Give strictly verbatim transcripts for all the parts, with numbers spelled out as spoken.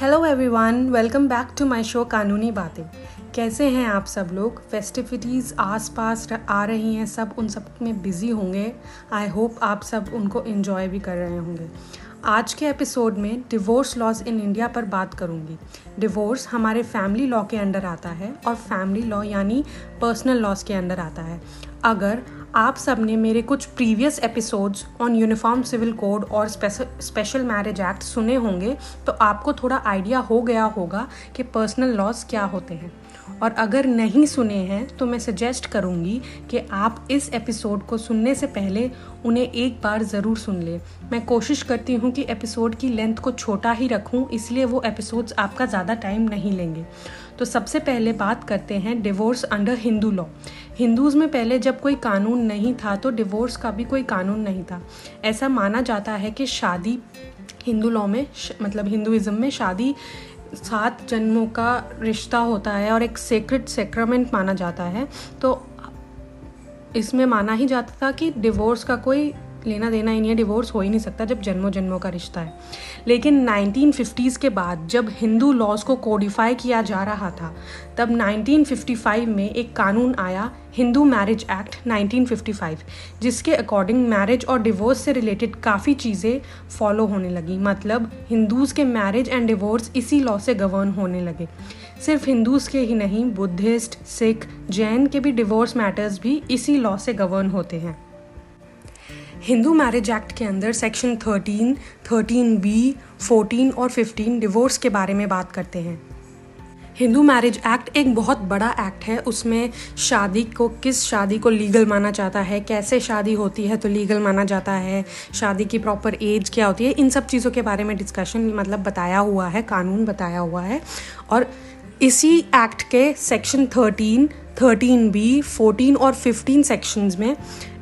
Hello everyone, welcome back to my show कानूनी बातें। कैसे हैं आप सब लोग? फेस्टिविटीज़ आस पास आ रही हैं, सब उन सब में बिज़ी होंगे। आई होप आप सब उनको एंजॉय भी कर रहे होंगे। आज के एपिसोड में डिवोर्स लॉज इन इंडिया पर बात करूंगी। डिवोर्स हमारे फैमिली लॉ के अंडर आता है और फैमिली लॉ यानी पर्सनल लॉज के अंडर आता है। अगर आप सब ने मेरे कुछ previous episodes on uniform civil code और स्पेशल मैरिज एक्ट सुने होंगे तो आपको थोड़ा आइडिया हो गया होगा कि पर्सनल लॉज क्या होते हैं। और अगर नहीं सुने हैं तो मैं सजेस्ट करूँगी कि आप इस एपिसोड को सुनने से पहले उन्हें एक बार ज़रूर सुन लें। मैं कोशिश करती हूँ कि एपिसोड की लेंथ को छोटा ही रखूँ, इसलिए वो एपिसोड्स आपका ज़्यादा टाइम नहीं लेंगे। तो सबसे पहले बात करते हैं divorce under Hindu law. Hindus में पहले जब कोई कानून नहीं था तो डिवोर्स का भी कोई कानून नहीं था। ऐसा माना जाता है कि शादी हिंदू लॉ में मतलब हिंदुइज़्म में शादी सात जन्मों का रिश्ता होता है और एक सेक्रेड सेक्रामेंट माना जाता है। तो इसमें माना ही जाता था कि डिवोर्स का कोई लेना देना ही नहीं है, डिवोर्स हो ही नहीं सकता जब जन्मों जन्मों का रिश्ता है। लेकिन नाइनटीन फिफ्टीज़ के बाद जब हिंदू लॉज को कोडिफाई किया जा रहा था तब नाइनटीन फिफ्टी फाइव में एक कानून आया, Hindu marriage act nineteen fifty five, जिसके अकॉर्डिंग मैरिज और डिवोर्स से रिलेटेड काफ़ी चीज़ें फॉलो होने लगी। मतलब हिंदूज़ के मैरिज एंड डिवोर्स इसी लॉ से गवर्न होने लगे। सिर्फ हिंदूज़ के ही नहीं, बुद्धिस्ट, सिख, जैन के भी डिवोर्स मैटर्स भी इसी लॉ से गवर्न होते हैं। हिंदू मैरिज एक्ट के अंदर section thirteen, thirteen B, fourteen और फिफ्टीन डिवोर्स के बारे में बात करते हैं। हिंदू मैरिज एक्ट एक बहुत बड़ा एक्ट है। उसमें शादी को किस शादी को लीगल माना जाता है, कैसे शादी होती है तो लीगल माना जाता है, शादी की प्रॉपर एज क्या होती है, इन सब चीज़ों के बारे में डिस्कशन मतलब बताया हुआ है, कानून बताया हुआ है। और इसी एक्ट के section thirteen, thirteen B, fourteen और फिफ्टीन सेक्शंस में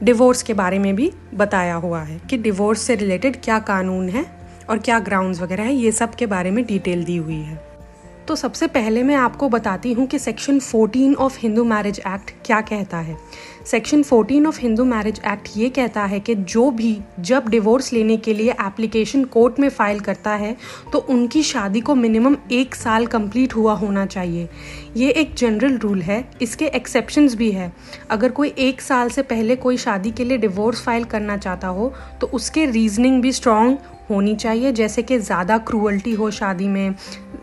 डिवोर्स के बारे में भी बताया हुआ है कि डिवोर्स से रिलेटेड क्या कानून है और क्या ग्राउंड्स वगैरह है, ये सब के बारे में डिटेल दी हुई है। तो सबसे पहले मैं आपको बताती हूँ कि section fourteen of Hindu marriage act क्या कहता है। Section fourteen of Hindu marriage act ये कहता है कि जो भी जब डिवोर्स लेने के लिए एप्लीकेशन कोर्ट में फ़ाइल करता है तो उनकी शादी को मिनिमम एक साल कंप्लीट हुआ होना चाहिए। ये एक जनरल रूल है, इसके एक्सेप्शंस भी है। अगर कोई एक साल से पहले कोई शादी के लिए डिवोर्स फाइल करना चाहता हो तो उसके रीजनिंग भी स्ट्रॉन्ग होनी चाहिए, जैसे कि ज़्यादा क्रूअल्टी हो शादी में,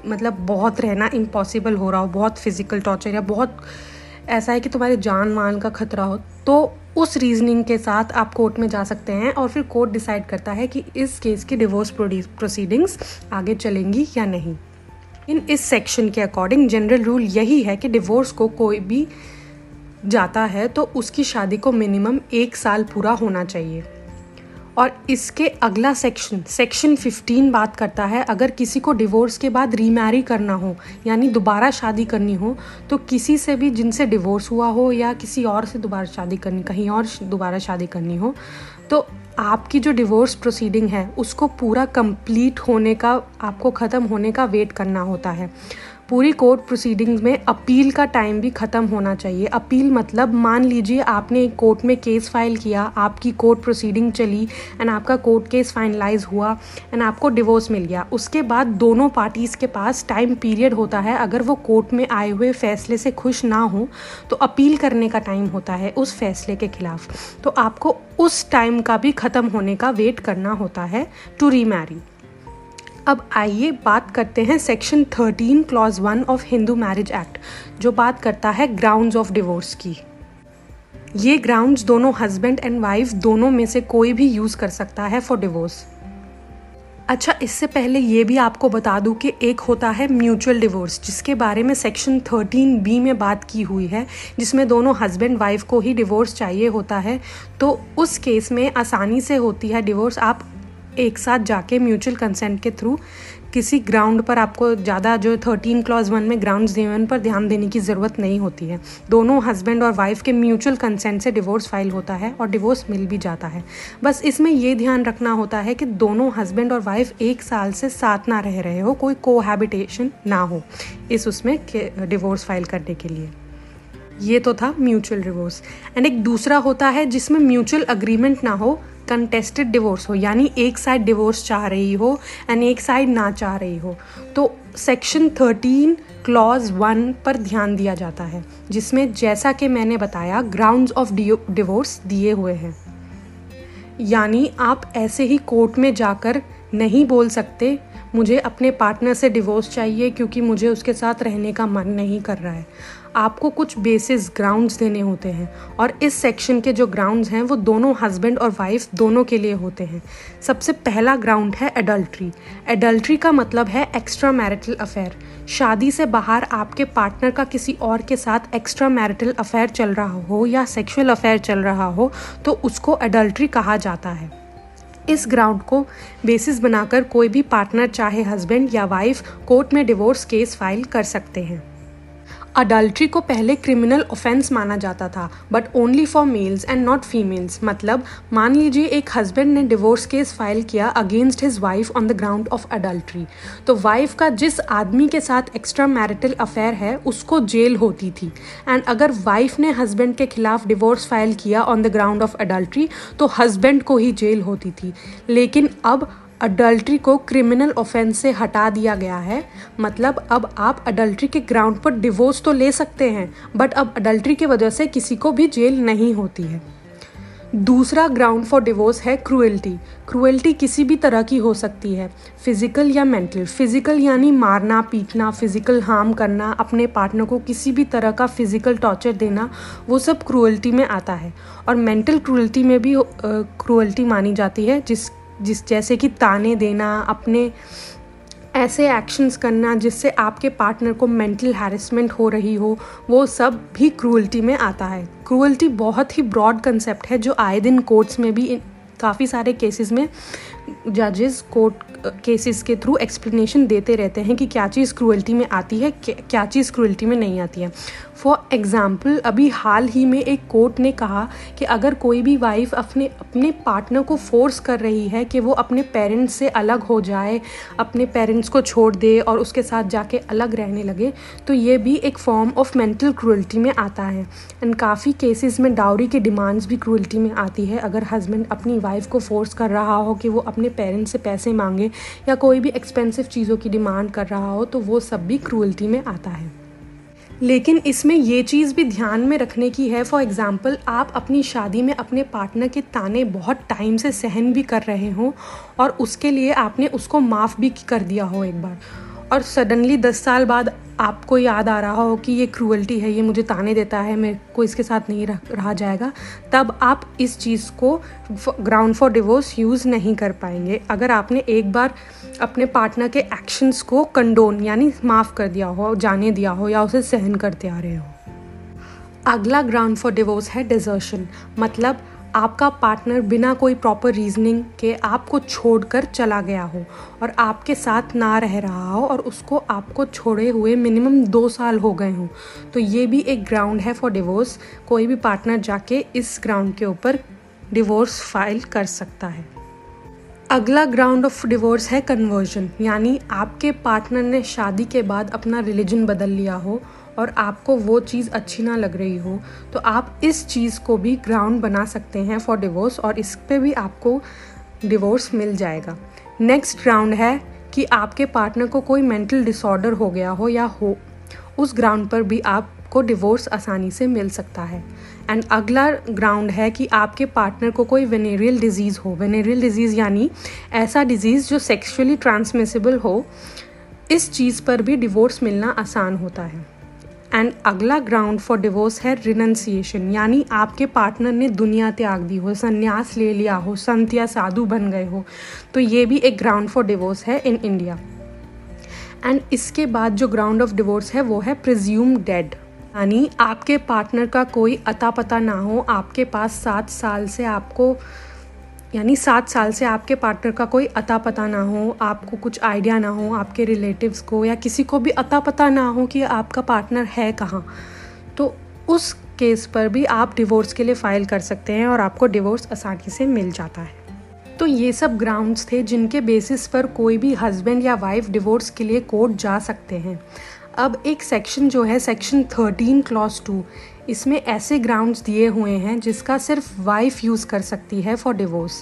मतलब बहुत रहना इम्पॉसिबल हो रहा हो, बहुत फिज़िकल टॉर्चर या बहुत ऐसा है कि तुम्हारी जान मान का खतरा हो, तो उस रीजनिंग के साथ आप कोर्ट में जा सकते हैं और फिर कोर्ट डिसाइड करता है कि इस केस की डिवोर्स प्रोसीडिंग्स आगे चलेंगी या नहीं। इन इस सेक्शन के अकॉर्डिंग जनरल रूल यही है कि डिवोर्स को कोई भी जाता है तो उसकी शादी को मिनिमम एक साल पूरा होना चाहिए। और इसके अगला सेक्शन, सेक्शन फिफ्टीन, बात करता है अगर किसी को डिवोर्स के बाद रीमैरी करना हो यानी दोबारा शादी करनी हो तो किसी से भी जिनसे डिवोर्स हुआ हो या किसी और से दोबारा शादी करनी, कहीं और दोबारा शादी करनी हो तो आपकी जो डिवोर्स प्रोसीडिंग है उसको पूरा कंप्लीट होने का, आपको ख़त्म होने का वेट करना होता है। पूरी कोर्ट प्रोसीडिंग्स में अपील का टाइम भी ख़त्म होना चाहिए। अपील मतलब मान लीजिए आपने एक कोर्ट में केस फाइल किया, आपकी कोर्ट प्रोसीडिंग चली एंड आपका कोर्ट केस फाइनलाइज हुआ एंड आपको डिवोर्स मिल गया। उसके बाद दोनों पार्टीज़ के पास टाइम पीरियड होता है। अगर वो कोर्ट में आए हुए फैसले से खुश ना हो तो अपील करने का टाइम होता है उस फैसले के खिलाफ, तो आपको उस टाइम का भी ख़त्म होने का वेट करना होता है टू रीमैरी। अब आइए बात करते हैं section thirteen clause one of Hindu marriage act, जो बात करता है ग्राउंड्स ऑफ डिवोर्स की। ये ग्राउंड्स दोनों हस्बैंड एंड वाइफ दोनों में से कोई भी यूज़ कर सकता है फॉर डिवोर्स। अच्छा, इससे पहले ये भी आपको बता दूं कि एक होता है म्यूचुअल डिवोर्स, जिसके बारे में सेक्शन थर्टीन बी में बात की हुई है, जिसमें दोनों हस्बैंड वाइफ को ही डिवोर्स चाहिए होता है। तो उस केस में आसानी से होती है डिवोर्स। आप एक साथ जाके म्यूचुअल कंसेंट के थ्रू किसी ग्राउंड पर, आपको ज़्यादा जो थर्टीन क्लॉज वन में ग्राउंड्स दिए उन पर ध्यान देने की ज़रूरत नहीं होती है। दोनों हस्बैंड और वाइफ के म्यूचुअल कंसेंट से डिवोर्स फाइल होता है और डिवोर्स मिल भी जाता है। बस इसमें ये ध्यान रखना होता है कि दोनों हस्बैंड और वाइफ एक साल से साथ ना रह रहे हो, कोई कोहैबिटेशन ना हो इस उसमें डिवोर्स फाइल करने के लिए। ये तो था म्यूचुअल डिवोर्स। एंड एक दूसरा होता है जिसमें म्यूचुअल अग्रीमेंट ना हो कंटेस्टेड डिवोर्स हो, यानी एक साइड डिवोर्स चाह रही हो एंड एक साइड ना चाह रही हो, तो सेक्शन थर्टीन क्लॉज वन पर ध्यान दिया जाता है, जिसमें जैसा कि मैंने बताया ग्राउंड्स ऑफ डिवोर्स दिए हुए हैं। यानी आप ऐसे ही कोर्ट में जाकर नहीं बोल सकते मुझे अपने पार्टनर से डिवोर्स चाहिए क्योंकि मुझे उसके साथ रहने का मन नहीं कर रहा है। आपको कुछ बेसिस ग्राउंड्स देने होते हैं और इस सेक्शन के जो ग्राउंड्स हैं वो दोनों हस्बैंड और वाइफ दोनों के लिए होते हैं। सबसे पहला ग्राउंड है एडल्ट्री। एडल्ट्री का मतलब है एक्स्ट्रा मैरिटल अफेयर। शादी से बाहर आपके पार्टनर का किसी और के साथ एक्स्ट्रा मैरिटल अफेयर चल रहा हो या सेक्शुअल अफेयर चल रहा हो तो उसको एडल्ट्री कहा जाता है। इस ग्राउंड को बेसिस बनाकर कोई भी पार्टनर चाहे हस्बैंड या वाइफ कोर्ट में डिवोर्स केस फाइल कर सकते हैं। अडल्ट्री को पहले क्रिमिनल ऑफेंस माना जाता था but only for males and not females. मतलब मान लीजिए एक हस्बैंड ने डिवोर्स केस फाइल किया against his wife on the ground of adultery, तो वाइफ का जिस आदमी के साथ एक्स्ट्रा मैरिटल अफेयर है उसको जेल होती थी, एंड अगर वाइफ ने हस्बैंड के खिलाफ डिवोर्स फाइल किया on the ground of adultery तो हस्बैंड को ही जेल होती थी। लेकिन अब अडल्ट्री को क्रिमिनल ऑफेंस से हटा दिया गया है, मतलब अब आप अडल्ट्री के ग्राउंड पर डिवोर्स तो ले सकते हैं बट अब अडल्ट्री की वजह से किसी को भी जेल नहीं होती है। दूसरा ग्राउंड फॉर डिवोर्स है क्रूएल्टी। क्रूएल्टी किसी भी तरह की हो सकती है, फिजिकल या मेंटल। फिजिकल यानी मारना, पीटना, फिजिकल हार्म करना, अपने पार्टनर को किसी भी तरह का फिजिकल टॉर्चर देना, वो सब क्रूएल्टी में आता है। और मेंटल क्रूएल्टी में भी क्रूएल्टी मानी जाती है, जिस जिस जैसे कि ताने देना, अपने ऐसे एक्शंस करना जिससे आपके पार्टनर को मेंटल हैरेसमेंट हो रही हो, वो सब भी क्रूएल्टी में आता है। क्रूएल्टी बहुत ही ब्रॉड कंसेप्ट है जो आए दिन कोर्ट्स में भी काफ़ी सारे केसेस में जजेस कोर्ट केसेस के थ्रू एक्सप्लेनेशन देते रहते हैं कि क्या चीज़ क्रूएल्टी में आती है, क्या चीज़ क्रूएल्टी में नहीं आती है। फॉर एग्जाम्पल, अभी हाल ही में एक कोर्ट ने कहा कि अगर कोई भी वाइफ अपने अपने पार्टनर को फोर्स कर रही है कि वो अपने पेरेंट्स से अलग हो जाए, अपने पेरेंट्स को छोड़ दे और उसके साथ जाके अलग रहने लगे, तो ये भी एक फॉर्म ऑफ मेंटल क्रूएल्टी में आता है। एंड काफ़ी केसेस में डाउरी की डिमांड्स भी क्रूएल्टी में आती है। अगर हस्बैंड अपनी वाइफ को फोर्स कर रहा हो कि वो अपने पेरेंट्स से पैसे मांगे या कोई भी एक्सपेंसिव चीज़ों की डिमांड कर रहा हो, तो वो सब भी क्रूएल्टी में आता है। लेकिन इसमें ये चीज़ भी ध्यान में रखने की है, फॉर एग्ज़ाम्पल आप अपनी शादी में अपने पार्टनर के ताने बहुत टाइम से सहन भी कर रहे हो और उसके लिए आपने उसको माफ़ भी कर दिया हो एक बार, और सडनली दस साल बाद आपको याद आ रहा हो कि ये क्रूएल्टी है, ये मुझे ताने देता है, मेरे को इसके साथ नहीं रह, रहा जाएगा, तब आप इस चीज़ को ग्राउंड फॉर डिवोर्स यूज़ नहीं कर पाएंगे अगर आपने एक बार अपने पार्टनर के एक्शंस को कंडोन यानी माफ़ कर दिया हो, जाने दिया हो या उसे सहन करते आ रहे हो। अगला ग्राउंड फॉर डिवोर्स है डिसर्शन। मतलब आपका पार्टनर बिना कोई प्रॉपर रीजनिंग के आपको छोड़कर चला गया हो और आपके साथ ना रह रहा हो और उसको आपको छोड़े हुए मिनिमम दो साल हो गए हों, तो ये भी एक ग्राउंड है फॉर डिवोर्स। कोई भी पार्टनर जाके इस ग्राउंड के ऊपर डिवोर्स फाइल कर सकता है। अगला ग्राउंड ऑफ डिवोर्स है कन्वर्जन, यानी आपके पार्टनर ने शादी के बाद अपना रिलीजन बदल लिया हो और आपको वो चीज़ अच्छी ना लग रही हो, तो आप इस चीज़ को भी ग्राउंड बना सकते हैं फॉर डिवोर्स और इस पे भी आपको डिवोर्स मिल जाएगा। नेक्स्ट ग्राउंड है कि आपके पार्टनर को कोई मेंटल डिसऑर्डर हो गया हो या हो, उस ग्राउंड पर भी आपको डिवोर्स आसानी से मिल सकता है। एंड अगला ग्राउंड है कि आपके पार्टनर को कोई वेनेरियल डिजीज़ हो। वेनेरियल डिजीज़ यानी ऐसा डिजीज़ जो सेक्सुअली ट्रांसमिसिबल हो, इस चीज़ पर भी डिवोर्स मिलना आसान होता है। एंड अगला ग्राउंड फॉर डिवोर्स है रिनंसिएशन, यानी आपके पार्टनर ने दुनिया त्याग दी हो, संन्यास ले लिया हो, संत या साधु बन गए हो, तो ये भी एक ग्राउंड फॉर डिवोर्स है इन इंडिया। एंड इसके बाद जो ग्राउंड ऑफ डिवोर्स है वो है प्रिज्यूम डेड, यानी आपके पार्टनर का कोई अता पता ना हो, आपके पास सात साल से आपको यानी सात साल से आपके पार्टनर का कोई अता पता ना हो, आपको कुछ आइडिया ना हो, आपके रिलेटिव्स को या किसी को भी अता पता ना हो कि आपका पार्टनर है कहाँ, तो उस केस पर भी आप डिवोर्स के लिए फ़ाइल कर सकते हैं और आपको डिवोर्स आसानी से मिल जाता है। तो ये सब ग्राउंड्स थे जिनके बेसिस पर कोई भी हस्बैंड या वाइफ डिवोर्स के लिए कोर्ट जा सकते हैं। अब एक सेक्शन जो है सेक्शन थर्टीन क्लॉज टू, इसमें ऐसे ग्राउंड्स दिए हुए हैं जिसका सिर्फ वाइफ यूज़ कर सकती है for divorce.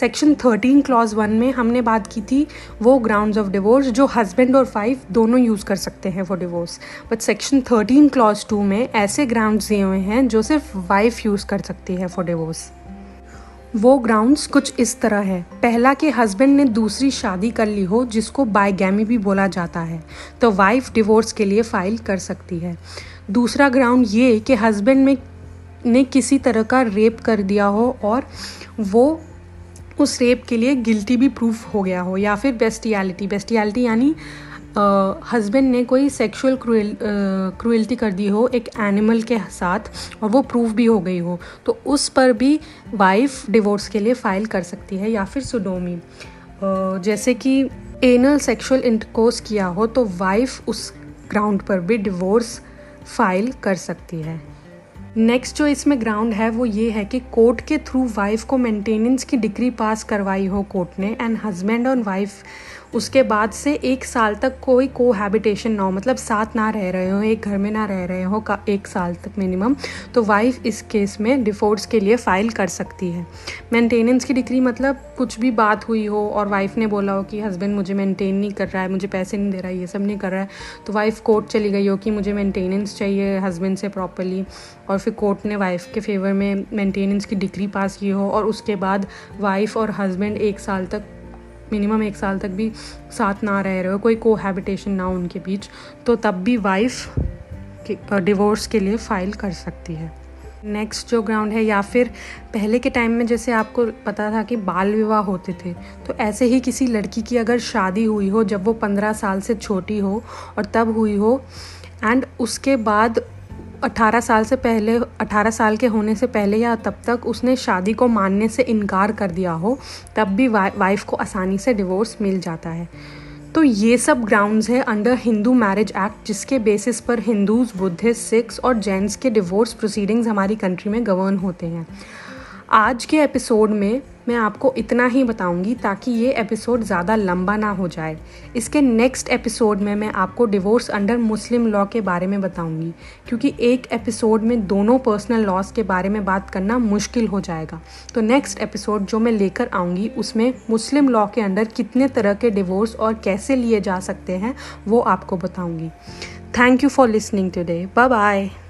Section thirteen clause one में हमने बात की थी वो ग्राउंड्स ऑफ डिवोर्स जो हस्बैंड और वाइफ दोनों यूज़ कर सकते हैं for divorce, but section thirteen clause two में ऐसे ग्राउंड्स दिए हुए हैं जो सिर्फ वाइफ यूज़ कर सकती है फॉर डिवोर्स। वो ग्राउंड्स कुछ इस तरह है, पहला के हस्बैंड ने दूसरी शादी कर ली हो जिसको बाइगैमी भी बोला जाता है, तो वाइफ डिवोर्स के लिए फाइल कर सकती है। दूसरा ग्राउंड ये कि हस्बैंड में ने किसी तरह का रेप कर दिया हो और वो उस रेप के लिए गिल्टी भी प्रूफ हो गया हो, या फिर बेस्टियलिटी बेस्टियलिटी यानी हस्बैंड uh, ने कोई सेक्सुअल क्रूएल क्रूएल्टी कर दी हो एक एनिमल के साथ और वो प्रूफ भी हो गई हो, तो उस पर भी वाइफ डिवोर्स के लिए फ़ाइल कर सकती है। या फिर सोडोमी, uh, जैसे कि एनल सेक्सुअल इंटरकोर्स किया हो तो वाइफ उस ग्राउंड पर भी डिवोर्स फाइल कर सकती है। नेक्स्ट जो इसमें ग्राउंड है वो ये है कि कोर्ट के थ्रू वाइफ को मेंटेनेंस की डिग्री पास करवाई हो कोर्ट ने, एंड हस्बैंड और वाइफ उसके बाद से एक साल तक कोई कोहैबिटेशन ना हो, मतलब साथ ना रह रहे हो, एक घर में ना रह रहे हो का एक साल तक मिनिमम, तो वाइफ इस केस में डिवोर्स के लिए फ़ाइल कर सकती है। मेंटेनेंस की डिग्री मतलब कुछ भी बात हुई हो और वाइफ ने बोला हो कि हस्बैंड मुझे मेंटेन नहीं कर रहा है, मुझे पैसे नहीं दे रहा है, ये सब नहीं कर रहा है, तो वाइफ कोर्ट चली गई हो कि मुझे मेंटेनेंस चाहिए हस्बैंड से प्रॉपरली, और फिर कोर्ट ने वाइफ के फेवर में मेंटेनेंस की डिग्री पास की हो, और उसके बाद वाइफ और हस्बैंड एक साल तक मिनिमम एक साल तक भी साथ ना रह रहे हो, कोई कोहैबिटेशन ना हो उनके बीच, तो तब भी वाइफ डिवोर्स के लिए फ़ाइल कर सकती है। नेक्स्ट जो ग्राउंड है, या फिर पहले के टाइम में जैसे आपको पता था कि बाल विवाह होते थे, तो ऐसे ही किसी लड़की की अगर शादी हुई हो जब वो पंद्रह साल से छोटी हो और तब हुई हो, एंड उसके बाद अठारह साल से पहले अठारह साल के होने से पहले या तब तक उसने शादी को मानने से इनकार कर दिया हो, तब भी वा, वाइफ को आसानी से डिवोर्स मिल जाता है। तो ये सब ग्राउंड्स है अंडर हिंदू मैरिज एक्ट, जिसके बेसिस पर हिंदूज, बुद्धिस्ट, सिख्स और जैन्स के डिवोर्स प्रोसीडिंग्स हमारी कंट्री में गवर्न होते हैं। आज के एपिसोड में मैं आपको इतना ही बताऊंगी ताकि ये एपिसोड ज़्यादा लंबा ना हो जाए। इसके नेक्स्ट एपिसोड में मैं आपको डिवोर्स अंडर मुस्लिम लॉ के बारे में बताऊंगी, क्योंकि एक एपिसोड में दोनों पर्सनल लॉस के बारे में बात करना मुश्किल हो जाएगा। तो नेक्स्ट एपिसोड जो मैं लेकर आऊँगी उसमें मुस्लिम लॉ के अंडर कितने तरह के डिवोर्स और कैसे लिए जा सकते हैं वो आपको बताऊँगी। Thank you for listening today, bye bye.